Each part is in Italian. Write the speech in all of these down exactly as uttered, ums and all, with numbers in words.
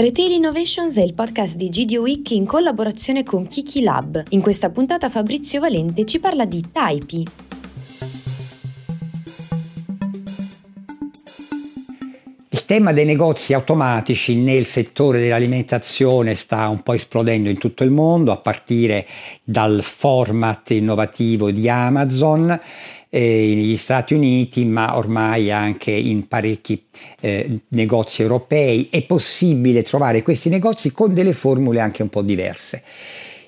Retail Innovations è il podcast di G D Week in collaborazione con Kiki Lab. In questa puntata Fabrizio Valente ci parla di Typy. Il tema dei negozi automatici nel settore dell'alimentazione sta un po' esplodendo in tutto il mondo, a partire dal format innovativo di Amazon Eh, negli Stati Uniti, ma ormai anche in parecchi eh, negozi europei. È possibile trovare questi negozi con delle formule anche un po' diverse.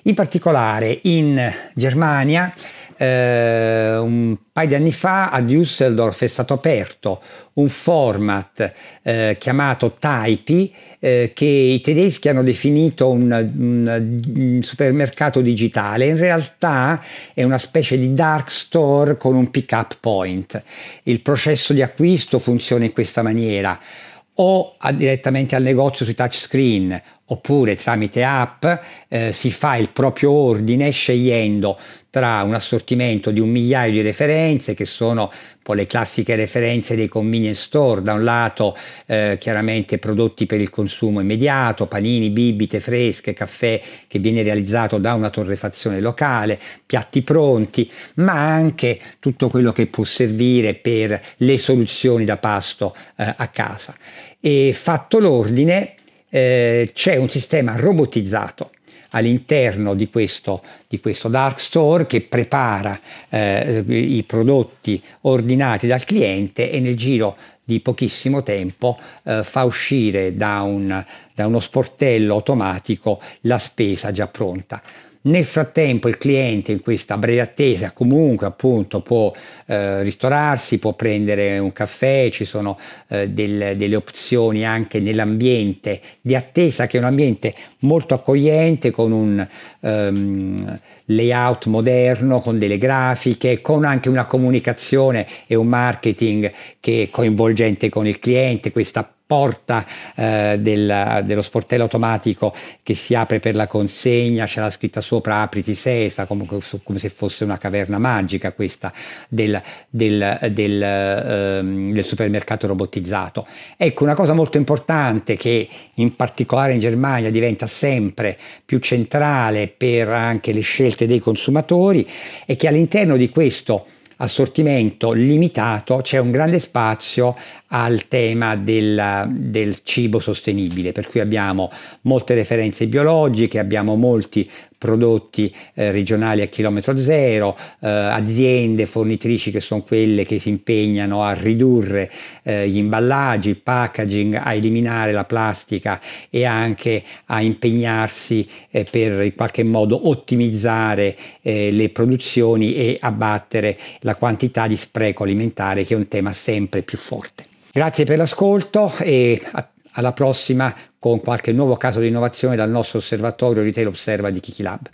In particolare in Germania eh, un paio di anni fa a Düsseldorf è stato aperto un format eh, chiamato Typy eh, che i tedeschi hanno definito un, un, un supermercato digitale. In realtà è una specie di dark store con un pick up point. Il processo di acquisto funziona in questa maniera: o a, direttamente al negozio sui touchscreen, oppure tramite app eh, si fa il proprio ordine scegliendo tra un assortimento di un migliaio di referenze, che sono un po' le classiche referenze dei convenience store. Da un lato eh, chiaramente prodotti per il consumo immediato, panini, bibite fresche, caffè che viene realizzato da una torrefazione locale, piatti pronti, ma anche tutto quello che può servire per le soluzioni da pasto eh, a casa. E fatto l'ordine eh, c'è un sistema robotizzato all'interno di questo, di questo dark store che prepara eh, i prodotti ordinati dal cliente e nel giro di pochissimo tempo eh, fa uscire da, un, da uno sportello automatico la spesa già pronta. Nel frattempo il cliente, in questa breve attesa, comunque appunto può eh, ristorarsi, può prendere un caffè. Ci sono eh, del, delle opzioni anche nell'ambiente di attesa, che è un ambiente molto accogliente, con un um, layout moderno, con delle grafiche, con anche una comunicazione e un marketing che è coinvolgente con il cliente. Questa porta eh, del, dello sportello automatico che si apre per la consegna, c'è la scritta sopra "apriti sesa", come, come se fosse una caverna magica questa del, del, del, ehm, del supermercato robotizzato. Ecco, una cosa molto importante che in particolare in Germania diventa sempre più centrale per anche le scelte dei consumatori è che all'interno di questo assortimento limitato c'è un grande spazio al tema del, del cibo sostenibile, per cui abbiamo molte referenze biologiche, abbiamo molti prodotti eh, regionali a chilometro zero, eh, aziende fornitrici che sono quelle che si impegnano a ridurre eh, gli imballaggi, il packaging, a eliminare la plastica e anche a impegnarsi eh, per in qualche modo ottimizzare eh, le produzioni e abbattere la quantità di spreco alimentare, che è un tema sempre più forte. Grazie per l'ascolto e a- alla prossima con qualche nuovo caso di innovazione dal nostro osservatorio Retail Observa di Kiki Lab.